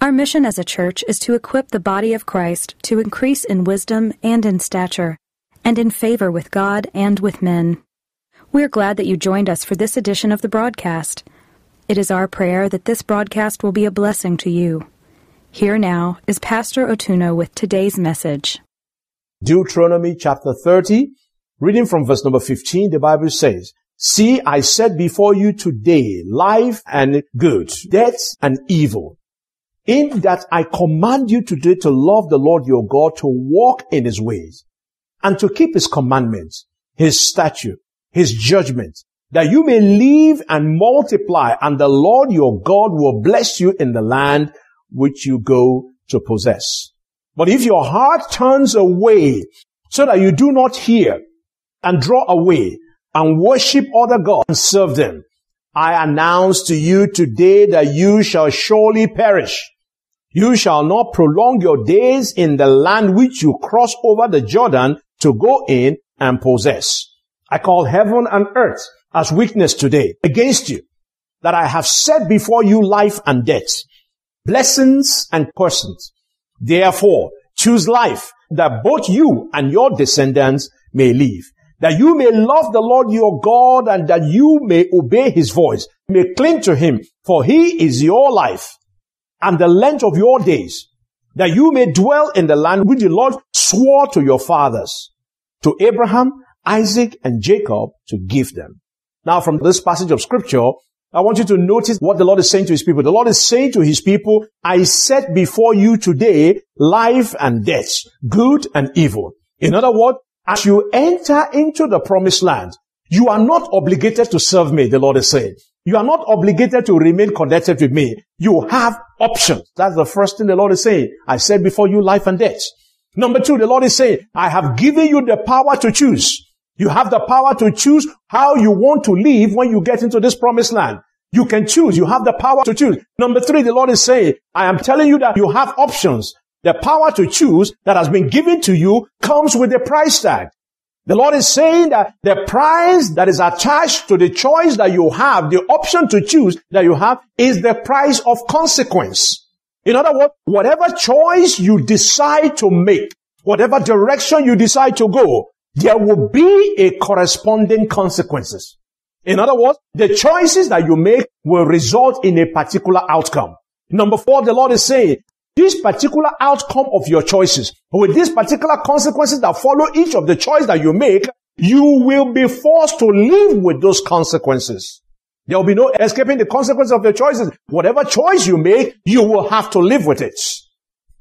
Our mission as a church is to equip the body of Christ to increase in wisdom and in stature, and in favor with God and with men. We're glad that you joined us for this edition of the broadcast. It is our prayer that this broadcast will be a blessing to you. Here now is Pastor Otuno with today's message. Deuteronomy chapter 30, reading from verse number 15, the Bible says, "See, I set before you today life and good, death and evil. In that I command you today to love the Lord your God, to walk in his ways, and to keep his commandments, his statutes, his judgments, that you may live and multiply, and the Lord your God will bless you in the land which you go to possess. But if your heart turns away, so that you do not hear, and draw away, and worship other gods, and serve them, I announce to you today that you shall surely perish. You shall not prolong your days in the land which you cross over the Jordan to go in and possess. I call heaven and earth as witness today against you, that I have set before you life and death, blessings and curses. Therefore, choose life, that both you and your descendants may live, that you may love the Lord your God, and that you may obey his voice, may cling to him, for he is your life and the length of your days, that you may dwell in the land which the Lord swore to your fathers, to Abraham, Isaac, and Jacob, to give them." Now, from this passage of scripture, I want you to notice what the Lord is saying to his people. The Lord is saying to his people, I set before you today life and death, good and evil. In other words, as you enter into the promised land, you are not obligated to serve me, the Lord is saying. You are not obligated to remain connected with me. You have options. That's the first thing the Lord is saying. I set before you life and death. Number two, the Lord is saying, I have given you the power to choose. You have the power to choose how you want to live when you get into this promised land. You can choose. You have the power to choose. Number three, the Lord is saying, I am telling you that you have options. The power to choose that has been given to you comes with a price tag. The Lord is saying that the price that is attached to the choice that you have, the option to choose that you have, is the price of consequence. In other words, whatever choice you decide to make, whatever direction you decide to go, there will be a corresponding consequences. In other words, the choices that you make will result in a particular outcome. Number four, the Lord is saying, this particular outcome of your choices, with these particular consequences that follow each of the choice that you make, you will be forced to live with those consequences. There will be no escaping the consequences of your choices. Whatever choice you make, you will have to live with it.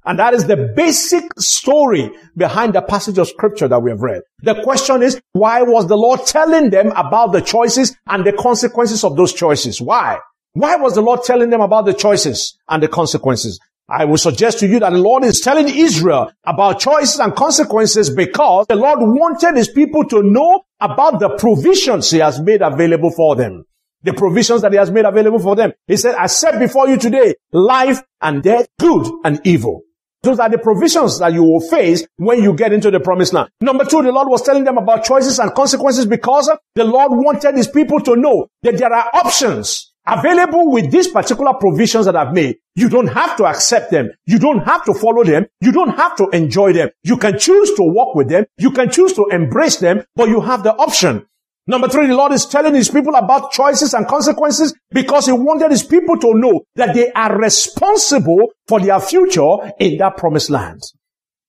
And that is the basic story behind the passage of scripture that we have read. The question is, why was the Lord telling them about the choices and the consequences of those choices? Why? Why was the Lord telling them about the choices and the consequences? I will suggest to you that the Lord is telling Israel about choices and consequences because the Lord wanted his people to know about the provisions he has made available for them. The provisions that he has made available for them. He said, I set before you today life and death, good and evil. Those are the provisions that you will face when you get into the promised land. Number two, the Lord was telling them about choices and consequences because the Lord wanted his people to know that there are options available with these particular provisions that I've made. You don't have to accept them. You don't have to follow them. You don't have to enjoy them. You can choose to walk with them. You can choose to embrace them, but you have the option. Number three, the Lord is telling his people about choices and consequences because he wanted his people to know that they are responsible for their future in that promised land.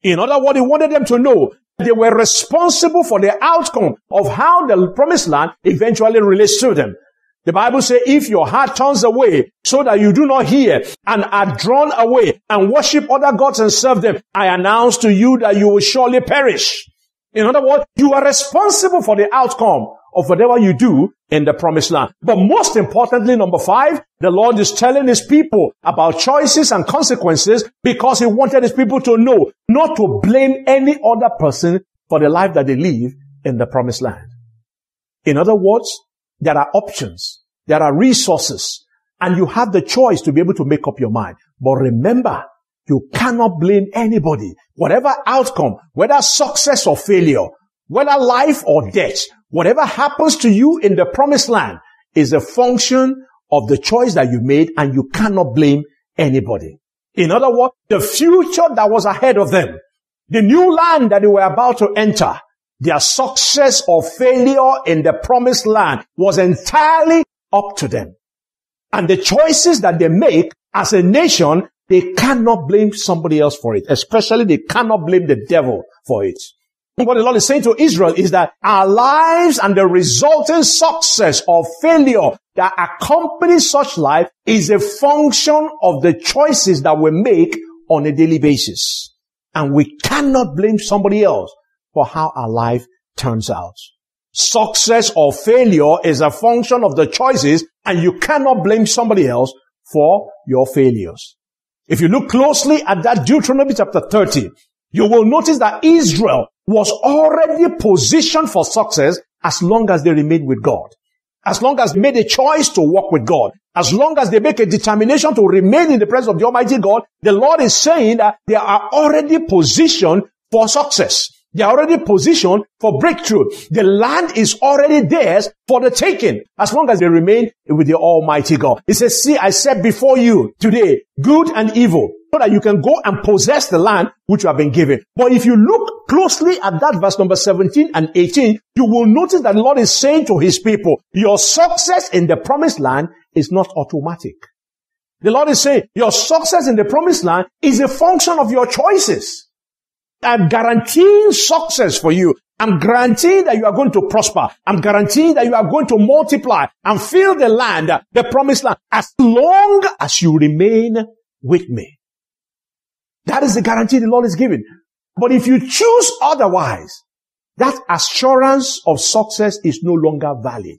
In other words, he wanted them to know they were responsible for the outcome of how the promised land eventually relates to them. The Bible says, if your heart turns away so that you do not hear and are drawn away and worship other gods and serve them, I announce to you that you will surely perish. In other words, you are responsible for the outcome of whatever you do in the promised land. But most importantly, number 5, the Lord is telling his people about choices and consequences because he wanted his people to know not to blame any other person for the life that they live in the promised land. In other words, there are options, there are resources, and you have the choice to be able to make up your mind. But remember, you cannot blame anybody. Whatever outcome, whether success or failure, whether life or death, whatever happens to you in the promised land is a function of the choice that you made, and you cannot blame anybody. In other words, the future that was ahead of them, the new land that they were about to enter, their success or failure in the promised land was entirely up to them. And the choices that they make as a nation, they cannot blame somebody else for it. Especially they cannot blame the devil for it. What the Lord is saying to Israel is that our lives and the resulting success or failure that accompanies such life is a function of the choices that we make on a daily basis. And we cannot blame somebody else for how our life turns out. Success or failure is a function of the choices, and you cannot blame somebody else for your failures. If you look closely at that Deuteronomy chapter 30, you will notice that Israel was already positioned for success as long as they remained with God. As long as they made a choice to walk with God. As long as they make a determination to remain in the presence of the Almighty God, the Lord is saying that they are already positioned for success. They are already positioned for breakthrough. The land is already theirs for the taking as long as they remain with the Almighty God. He says, see, I set before you today good and evil, so that you can go and possess the land which you have been given. But if you look closely at that verse number 17 and 18, you will notice that the Lord is saying to his people, your success in the promised land is not automatic. The Lord is saying, your success in the promised land is a function of your choices. I'm guaranteeing success for you. I'm guaranteeing that you are going to prosper. I'm guaranteeing that you are going to multiply and fill the land, the promised land, as long as you remain with me. That is the guarantee the Lord is giving. But if you choose otherwise, that assurance of success is no longer valid.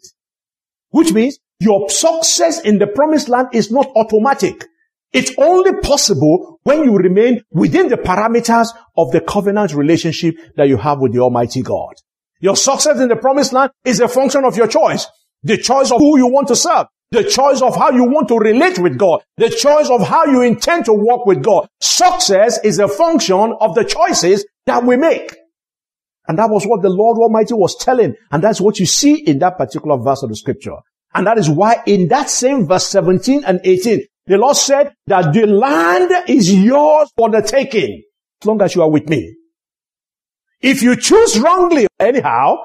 Which means your success in the promised land is not automatic. It's only possible when you remain within the parameters of the covenant relationship that you have with the Almighty God. Your success in the promised land is a function of your choice. The choice of who you want to serve. The choice of how you want to relate with God. The choice of how you intend to walk with God. Success is a function of the choices that we make. And that was what the Lord Almighty was telling. And that's what you see in that particular verse of the scripture. And that is why in that same verse 17 and 18, the Lord said that the land is yours for the taking, as long as you are with me. If you choose wrongly, anyhow,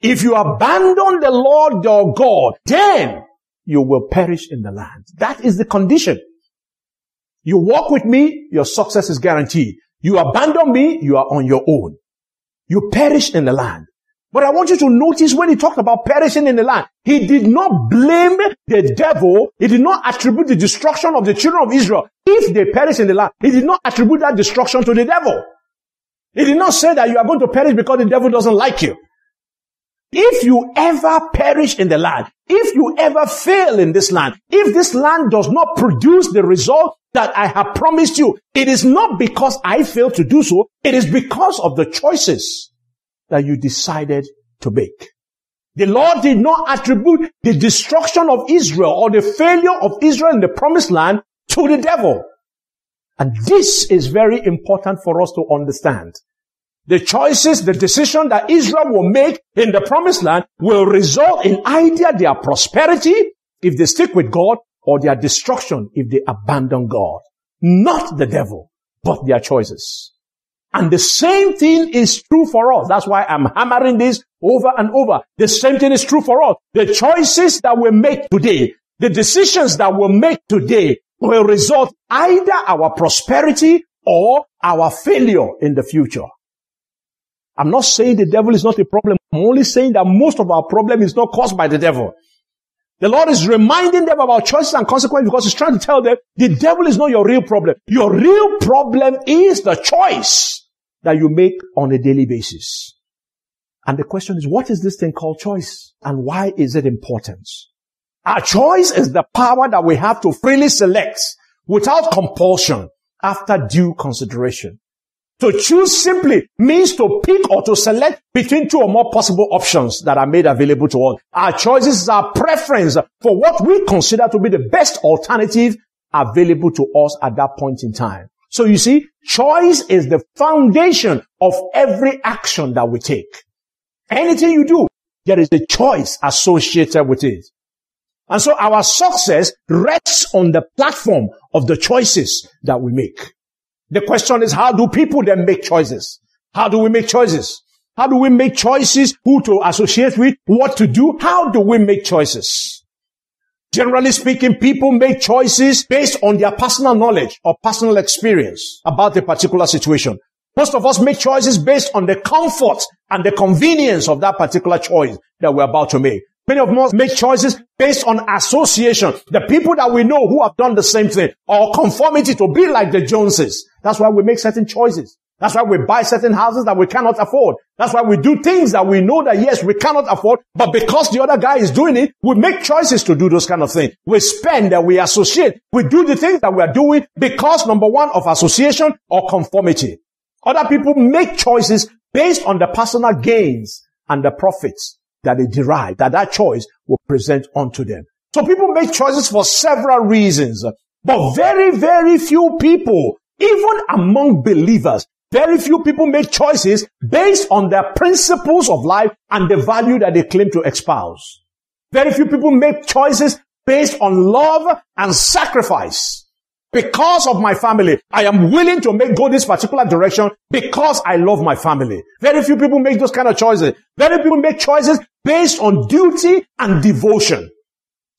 if you abandon the Lord your God, then you will perish in the land. That is the condition. You walk with me, your success is guaranteed. You abandon me, you are on your own. You perish in the land. But I want you to notice when he talked about perishing in the land, he did not blame the devil. He did not attribute the destruction of the children of Israel. If they perish in the land, he did not attribute that destruction to the devil. He did not say that you are going to perish because the devil doesn't like you. If you ever perish in the land, if you ever fail in this land, if this land does not produce the result that I have promised you, it is not because I failed to do so. It is because of the choices that you decided to make. The Lord did not attribute the destruction of Israel or the failure of Israel in the promised land to the devil. And this is very important for us to understand. The choices, the decision that Israel will make in the promised land will result in either their prosperity if they stick with God or their destruction if they abandon God. Not the devil, but their choices. And the same thing is true for us. That's why I'm hammering this over and over. The same thing is true for us. The choices that we make today, the decisions that we make today will result either our prosperity or our failure in the future. I'm not saying the devil is not a problem. I'm only saying that most of our problem is not caused by the devil. The Lord is reminding them about choices and consequences because he's trying to tell them the devil is not your real problem. Your real problem is the choice that you make on a daily basis. And the question is, what is this thing called choice? And why is it important? Our choice is the power that we have to freely select without compulsion after due consideration. To choose simply means to pick or to select between two or more possible options that are made available to us. Our choices is our preference for what we consider to be the best alternative available to us at that point in time. So you see, choice is the foundation of every action that we take. Anything you do, there is a choice associated with it. And so our success rests on the platform of the choices that we make. The question is, how do people then make choices? How do we make choices? How do we make choices? Who to associate with? What to do? How do we make choices? Generally speaking, people make choices based on their personal knowledge or personal experience about a particular situation. Most of us make choices based on the comfort and the convenience of that particular choice that we're about to make. Many of us make choices based on association, the people that we know who have done the same thing, or conformity to be like the Joneses. That's why we make certain choices. That's why we buy certain houses that we cannot afford. That's why we do things that we know that, yes, we cannot afford, but because the other guy is doing it, we make choices to do those kind of things. We spend, that we associate. We do the things that we are doing because, number one, of association or conformity. Other people make choices based on the personal gains and the profits that they derive, that choice will present unto them. So people make choices for several reasons, but very, very few people, even among believers, very few people make choices based on their principles of life and the value that they claim to espouse. Very few people make choices based on love and sacrifice. Because of my family, I am willing to go this particular direction because I love my family. Very few people make those kind of choices. Very few people make choices based on duty and devotion.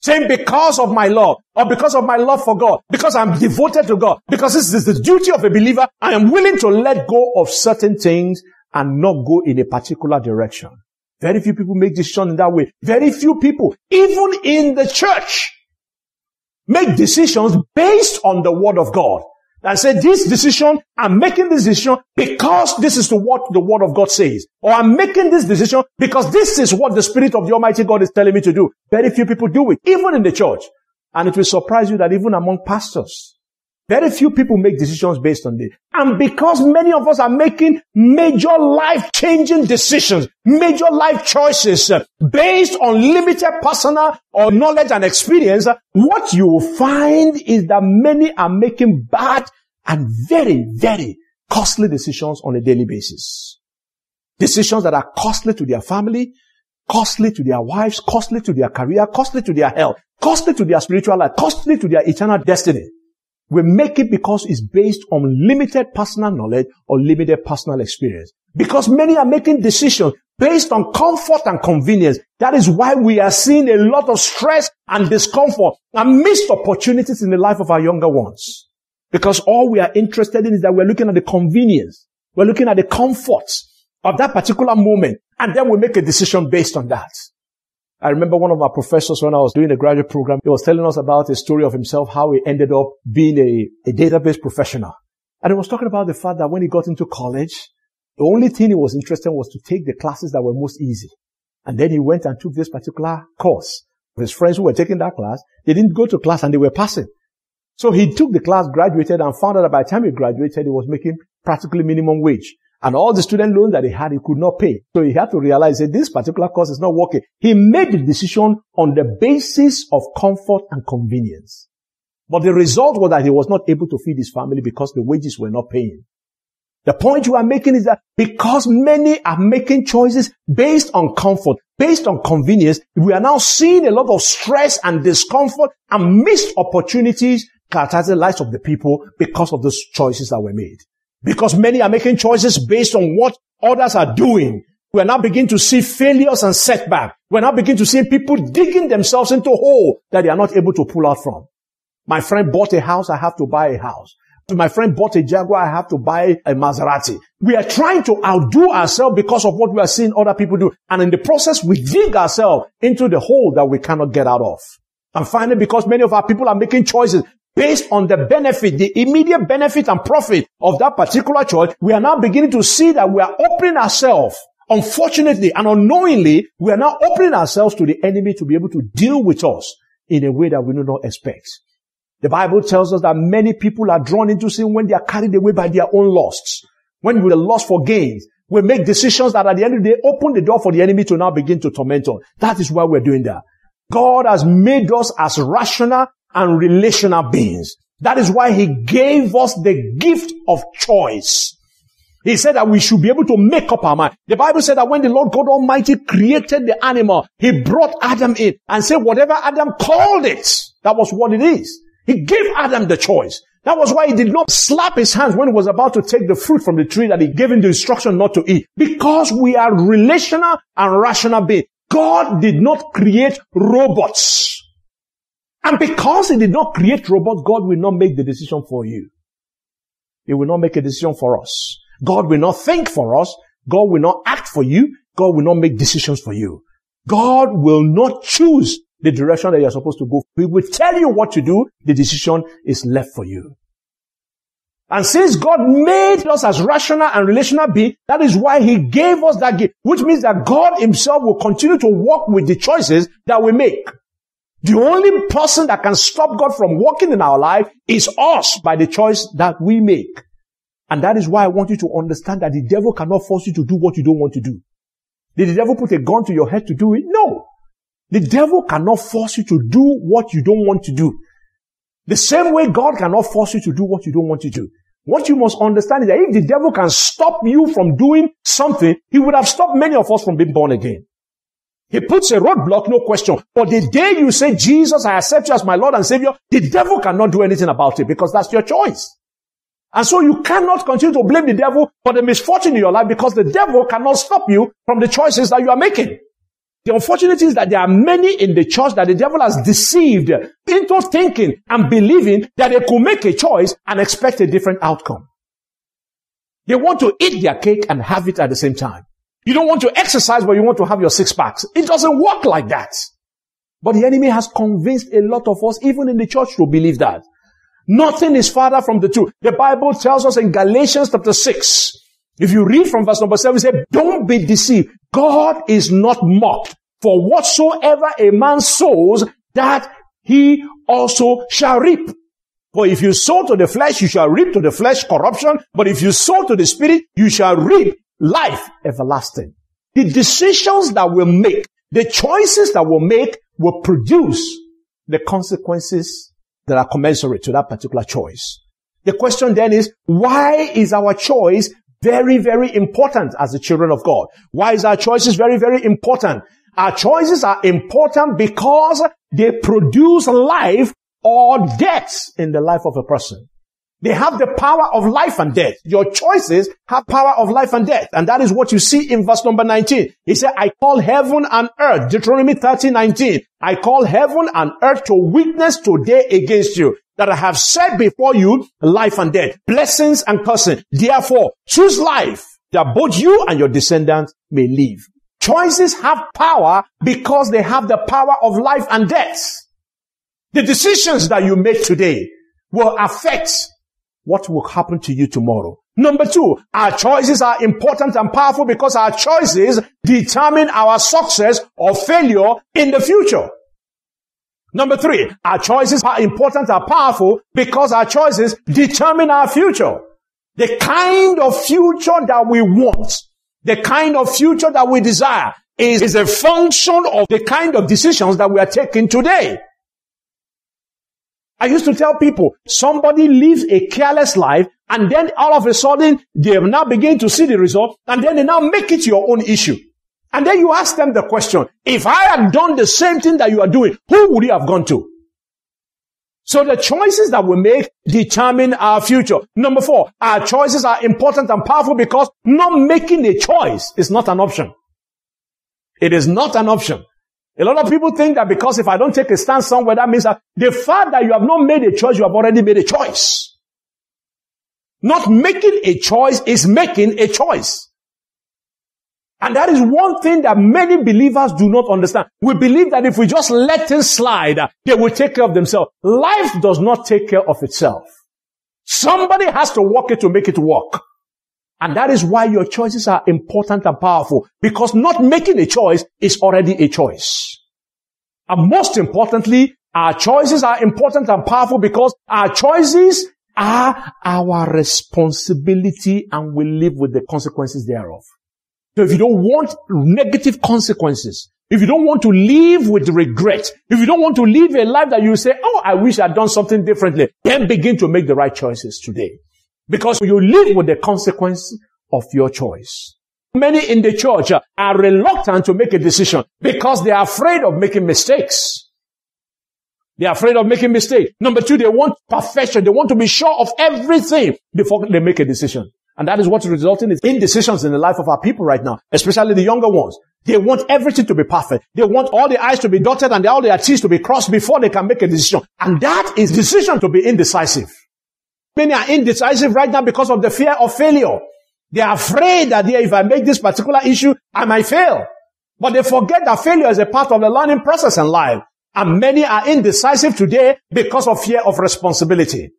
Saying because of my love, or because of my love for God, because I'm devoted to God, because this is the duty of a believer, I am willing to let go of certain things and not go in a particular direction. Very few people make decisions in that way. Very few people, even in the church, make decisions based on the word of God. And say, this decision, I'm making this decision because this is what the word of God says. Or I'm making this decision because this is what the Spirit of the Almighty God is telling me to do. Very few people do it, even in the church. And it will surprise you that even among pastors, very few people make decisions based on this. And because many of us are making major life-changing decisions, major life choices based on limited personal or knowledge and experience, what you will find is that many are making bad and very, very costly decisions on a daily basis. Decisions that are costly to their family, costly to their wives, costly to their career, costly to their health, costly to their spiritual life, costly to their eternal destiny. We make it because it's based on limited personal knowledge or limited personal experience. Because many are making decisions based on comfort and convenience. That is why we are seeing a lot of stress and discomfort and missed opportunities in the life of our younger ones. Because all we are interested in is that we're looking at the convenience. We're looking at the comfort of that particular moment. And then we make a decision based on that. I remember one of our professors when I was doing the graduate program, he was telling us about a story of himself, how he ended up being a database professional. And he was talking about the fact that when he got into college, the only thing he was interested in was to take the classes that were most easy. And then he went and took this particular course. His friends who were taking that class, they didn't go to class and they were passing. So he took the class, graduated, and found out that by the time he graduated, he was making practically minimum wage. And all the student loans that he had, he could not pay. So he had to realize that this particular course is not working. He made the decision on the basis of comfort and convenience. But the result was that he was not able to feed his family because the wages were not paying. The point you are making is that because many are making choices based on comfort, based on convenience, we are now seeing a lot of stress and discomfort and missed opportunities characterizing the lives of the people because of those choices that were made. Because many are making choices based on what others are doing. We are now beginning to see failures and setbacks. We are now beginning to see people digging themselves into a hole that they are not able to pull out from. My friend bought a house, I have to buy a house. My friend bought a Jaguar, I have to buy a Maserati. We are trying to outdo ourselves because of what we are seeing other people do. And in the process, we dig ourselves into the hole that we cannot get out of. And finally, because many of our people are making choices based on the benefit, the immediate benefit and profit of that particular choice, we are now beginning to see that we are opening ourselves Unfortunately and unknowingly, we are now opening ourselves to the enemy to be able to deal with us in a way that we do not expect. The Bible tells us that many people are drawn into sin when they are carried away by their own lusts. When we are lost for gain, we make decisions that at the end of the day open the door for the enemy to now begin to torment us. That is why we're doing that. God has made us as rational and relational beings. That is why he gave us the gift of choice. He said that we should be able to make up our mind. The Bible said that when the Lord God Almighty created the animal, he brought Adam in and said whatever Adam called it, that was what it is. He gave Adam the choice. That was why he did not slap his hands when he was about to take the fruit from the tree that he gave him the instruction not to eat. Because we are relational and rational beings. God did not create robots. And because he did not create robots, God will not make the decision for you. He will not make a decision for us. God will not think for us. God will not act for you. God will not make decisions for you. God will not choose the direction that you're supposed to go. He will tell you what to do. The decision is left for you. And since God made us as rational and relational beings, that is why he gave us that gift, which means that God himself will continue to walk with the choices that we make. The only person that can stop God from walking in our life is us by the choice that we make. And that is why I want you to understand that the devil cannot force you to do what you don't want to do. Did the devil put a gun to your head to do it? No. The devil cannot force you to do what you don't want to do. The same way God cannot force you to do what you don't want to do. What you must understand is that if the devil can stop you from doing something, he would have stopped many of us from being born again. He puts a roadblock, no question. But the day you say, Jesus, I accept you as my Lord and Savior, the devil cannot do anything about it because that's your choice. And so you cannot continue to blame the devil for the misfortune in your life because the devil cannot stop you from the choices that you are making. The unfortunate thing is that there are many in the church that the devil has deceived into thinking and believing that they could make a choice and expect a different outcome. They want to eat their cake and have it at the same time. You don't want to exercise, but you want to have your six packs. It doesn't work like that. But the enemy has convinced a lot of us, even in the church, to believe that. Nothing is farther from the truth. The Bible tells us in Galatians chapter 6, if you read from verse number 7, it says, don't be deceived. God is not mocked. For whatsoever a man sows, that he also shall reap. For if you sow to the flesh, you shall reap to the flesh corruption. But if you sow to the spirit, you shall reap life everlasting. The decisions that we make, the choices that we make will produce the consequences that are commensurate to that particular choice. The question then is, why is our choice very, very important as the children of God? Why is our choices very, very important? Our choices are important because they produce life or death in the life of a person. They have the power of life and death. Your choices have power of life and death. And that is what you see in verse number 19. He said, I call heaven and earth, Deuteronomy 30:19. I call heaven and earth to witness today against you, that I have set before you life and death, blessings and cursing. Therefore, choose life, that both you and your descendants may live. Choices have power because they have the power of life and death. The decisions that you make today will affect what will happen to you tomorrow. Number two, our choices are important and powerful because our choices determine our success or failure in the future. Number three, our choices are important and powerful because our choices determine our future. The kind of future that we want, the kind of future that we desire is a function of the kind of decisions that we are taking today. I used to tell people, somebody lives a careless life and then all of a sudden they now begin to see the result and then they now make it your own issue. And then you ask them the question, if I had done the same thing that you are doing, who would you have gone to? So the choices that we make determine our future. Number four, our choices are important and powerful because not making a choice is not an option. It is not an option. A lot of people think that because if I don't take a stand somewhere, that means that the fact that you have not made a choice, you have already made a choice. Not making a choice is making a choice. And that is one thing that many believers do not understand. We believe that if we just let things slide, they will take care of themselves. Life does not take care of itself. Somebody has to walk it to make it work. And that is why your choices are important and powerful, because not making a choice is already a choice. And most importantly, our choices are important and powerful because our choices are our responsibility, and we live with the consequences thereof. So if you don't want negative consequences, if you don't want to live with regret, if you don't want to live a life that you say, oh, I wish I'd done something differently, then begin to make the right choices today. Because you live with the consequence of your choice. Many in the church are reluctant to make a decision because they are afraid of making mistakes. They are afraid of making mistakes. Number two, they want perfection. They want to be sure of everything before they make a decision. And that is what's resulting in indecisions in the life of our people right now, especially the younger ones. They want everything to be perfect. They want all the I's to be dotted and all the T's to be crossed before they can make a decision. And that is decision to be indecisive. Many are indecisive right now because of the fear of failure. They are afraid that if I make this particular issue, I might fail. But they forget that failure is a part of the learning process in life. And many are indecisive today because of fear of responsibility.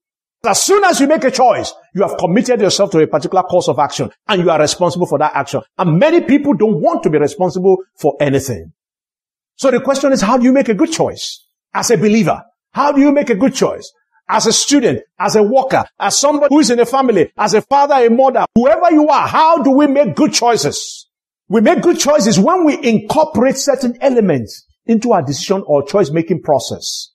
As soon as you make a choice, you have committed yourself to a particular course of action, and you are responsible for that action. And many people don't want to be responsible for anything. So the question is, how do you make a good choice? As a believer, how do you make a good choice? As a student, as a worker, as somebody who is in a family, as a father, a mother, whoever you are, how do we make good choices? We make good choices when we incorporate certain elements into our decision or choice-making process.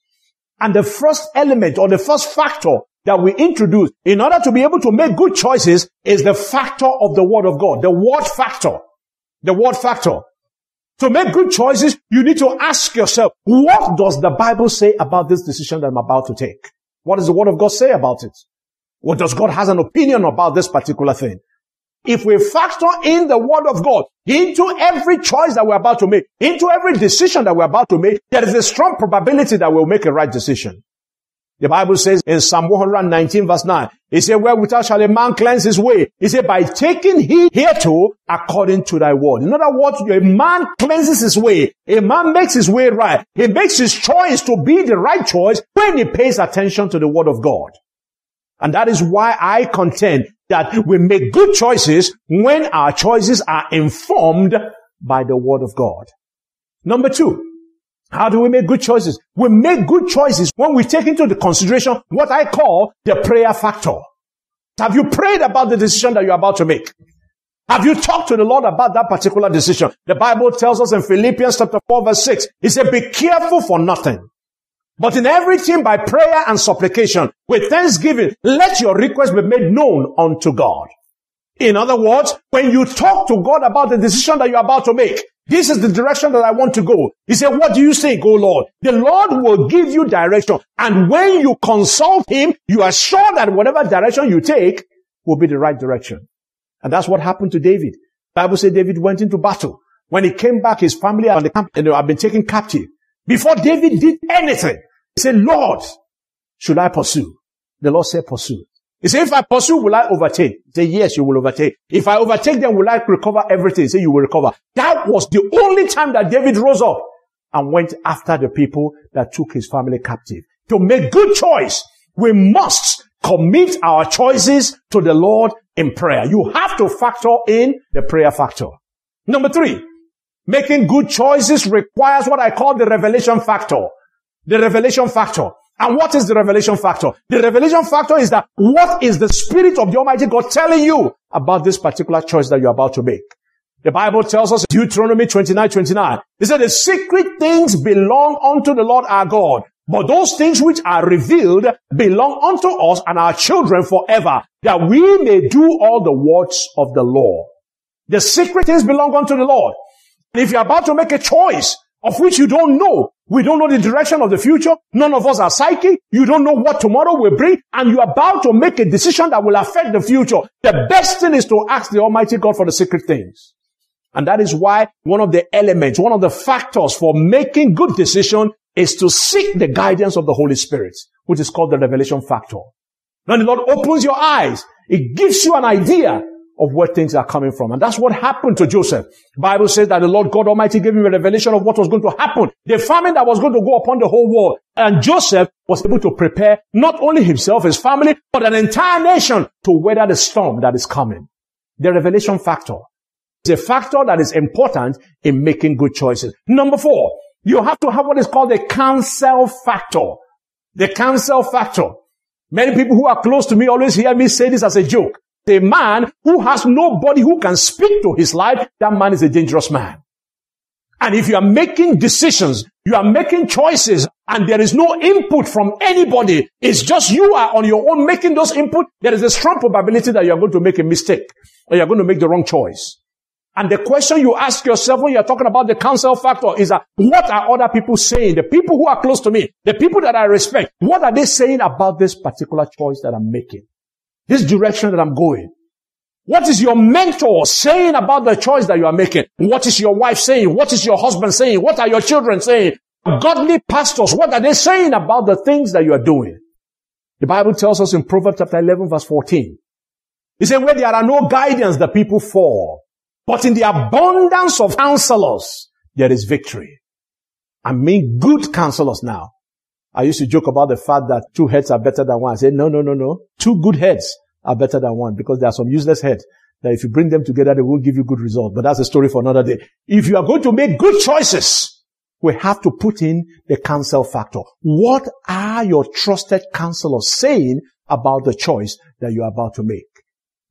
And the first element or the first factor that we introduce in order to be able to make good choices is the factor of the Word of God, the Word factor. The Word factor. To make good choices, you need to ask yourself, what does the Bible say about this decision that I'm about to take? What does the Word of God say about it? What does God has an opinion about this particular thing? If we factor in the Word of God into every choice that we're about to make, into every decision that we're about to make, there is a strong probability that we'll make a right decision. The Bible says in Psalm 119 verse 9, it says, wherewithal shall a man cleanse his way? It says, by taking heed hereto according to thy word. In other words, a man cleanses his way. A man makes his way right. He makes his choice to be the right choice when he pays attention to the Word of God. And that is why I contend that we make good choices when our choices are informed by the Word of God. Number two. How do we make good choices? We make good choices when we take into the consideration what I call the prayer factor. Have you prayed about the decision that you're about to make? Have you talked to the Lord about that particular decision? The Bible tells us in Philippians chapter 4 verse 6, it said, be careful for nothing, but in everything by prayer and supplication, with thanksgiving, let your request be made known unto God. In other words, when you talk to God about the decision that you're about to make, this is the direction that I want to go. He said, what do you think, O Lord? The Lord will give you direction. And when you consult Him, you are sure that whatever direction you take will be the right direction. And that's what happened to David. The Bible says David went into battle. When he came back, his family and the camp had been taken captive. Before David did anything, he said, Lord, should I pursue? The Lord said, pursue. He said, if I pursue, will I overtake? He said, yes, you will overtake. If I overtake, then will I recover everything? He said, you will recover. That was the only time that David rose up and went after the people that took his family captive. To make good choice, we must commit our choices to the Lord in prayer. You have to factor in the prayer factor. Number three, making good choices requires what I call the revelation factor. The revelation factor. And what is the revelation factor? The revelation factor is that what is the Spirit of the Almighty God telling you about this particular choice that you're about to make? The Bible tells us, Deuteronomy 29:29. It said, the secret things belong unto the Lord our God, but those things which are revealed belong unto us and our children forever, that we may do all the words of the law. The secret things belong unto the Lord. And if you're about to make a choice of which you don't know, we don't know the direction of the future. None of us are psychic. You don't know what tomorrow will bring. And you're about to make a decision that will affect the future. The best thing is to ask the Almighty God for the secret things. And that is why one of the elements, one of the factors for making good decision is to seek the guidance of the Holy Spirit, which is called the revelation factor. When the Lord opens your eyes, it gives you an idea of where things are coming from. And that's what happened to Joseph. The Bible says that the Lord God Almighty gave him a revelation of what was going to happen. The famine that was going to go upon the whole world. And Joseph was able to prepare not only himself, his family, but an entire nation to weather the storm that is coming. the revelation factor. It's a factor that is important in making good choices. Number four, you have to have what is called the cancel factor. The cancel factor. Many people who are close to me always hear me say this as a joke. A man who has nobody who can speak to his life, that man is a dangerous man. And if you are making decisions, you are making choices, and there is no input from anybody, it's just you are on your own making those input, there is a strong probability that you are going to make a mistake, or you are going to make the wrong choice. And the question you ask yourself when you're talking about the cancel factor is that, what are other people saying? The people who are close to me, the people that I respect, what are they saying about this particular choice that I'm making? This direction that I'm going? What is your mentor saying about the choice that you are making? What is your wife saying? What is your husband saying? What are your children saying? Godly pastors, what are they saying about the things that you are doing? The Bible tells us in Proverbs chapter 11 verse 14. It says, where there are no guidance, the people fall. But in the abundance of counselors, there is victory. I mean, good counselors now. I used to joke about the fact that two heads are better than one. I said, no. Two good heads are better than one, because there are some useless heads that if you bring them together, they will give you good results. But that's a story for another day. If you are going to make good choices, we have to put in the counsel factor. What are your trusted counselors saying about the choice that you are about to make?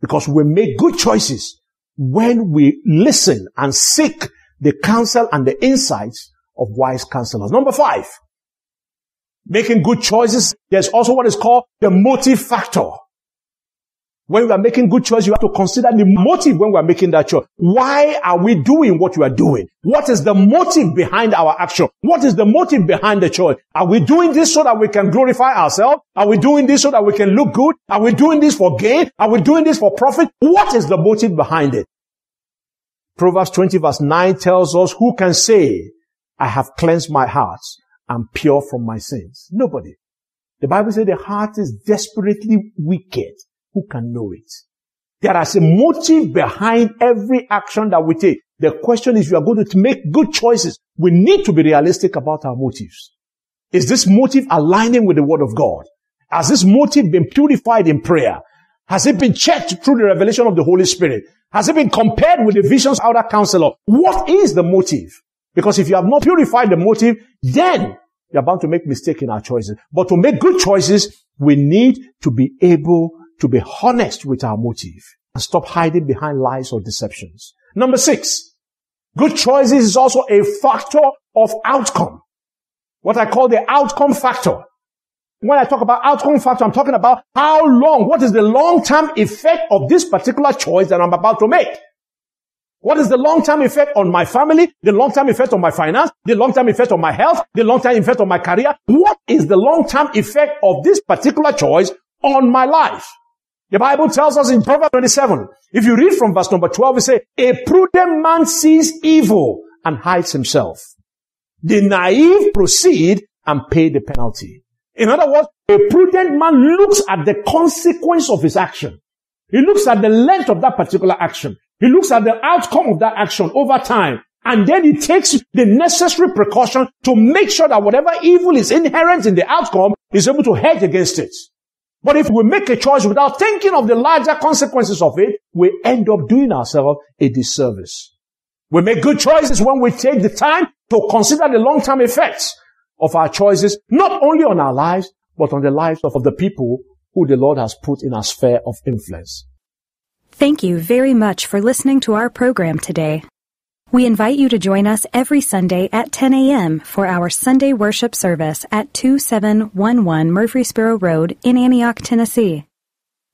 Because we make good choices when we listen and seek the counsel and the insights of wise counselors. Number five, making good choices, there's also what is called the motive factor. When we are making good choice, you have to consider the motive when we are making that choice. Why are we doing what we are doing? What is the motive behind our action? What is the motive behind the choice? Are we doing this so that we can glorify ourselves? Are we doing this so that we can look good? Are we doing this for gain? Are we doing this for profit? What is the motive behind it? Proverbs 20 verse 9 tells us, who can say, I have cleansed my heart and pure from my sins? Nobody. The Bible says the heart is desperately wicked. Who can know it? There is a motive behind every action that we take. The question is, if you are going to make good choices, we need to be realistic about our motives. Is this motive aligning with the Word of God? Has this motive been purified in prayer? Has it been checked through the revelation of the Holy Spirit? Has it been compared with the visions of our counselor? What is the motive? Because if you have not purified the motive, then you're bound to make mistakes in our choices. But to make good choices, we need to be able to be honest with our motive and stop hiding behind lies or deceptions. Number six, good choices is also a factor of outcome. What I call the outcome factor. When I talk about outcome factor, I'm talking about how long, what is the long-term effect of this particular choice that I'm about to make? What is the long-term effect on my family, the long-term effect on my finance, the long-term effect on my health, the long-term effect on my career? What is the long-term effect of this particular choice on my life? The Bible tells us in Proverbs 27, if you read from verse number 12, it says, a prudent man sees evil and hides himself. The naive proceed and pay the penalty. In other words, a prudent man looks at the consequence of his action. He looks at the length of that particular action. He looks at the outcome of that action over time. And then he takes the necessary precaution to make sure that whatever evil is inherent in the outcome is able to hedge against it. But if we make a choice without thinking of the larger consequences of it, we end up doing ourselves a disservice. We make good choices when we take the time to consider the long-term effects of our choices, not only on our lives, but on the lives of the people who the Lord has put in our sphere of influence. Thank you very much for listening to our program today. We invite you to join us every Sunday at 10 a.m. for our Sunday worship service at 2711 Murfreesboro Road in Antioch, Tennessee.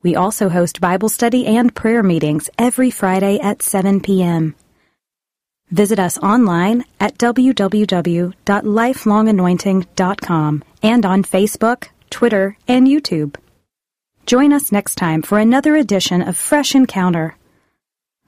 We also host Bible study and prayer meetings every Friday at 7 p.m. Visit us online at www.lifelonganointing.com and on Facebook, Twitter, and YouTube. Join us next time for another edition of Fresh Encounter.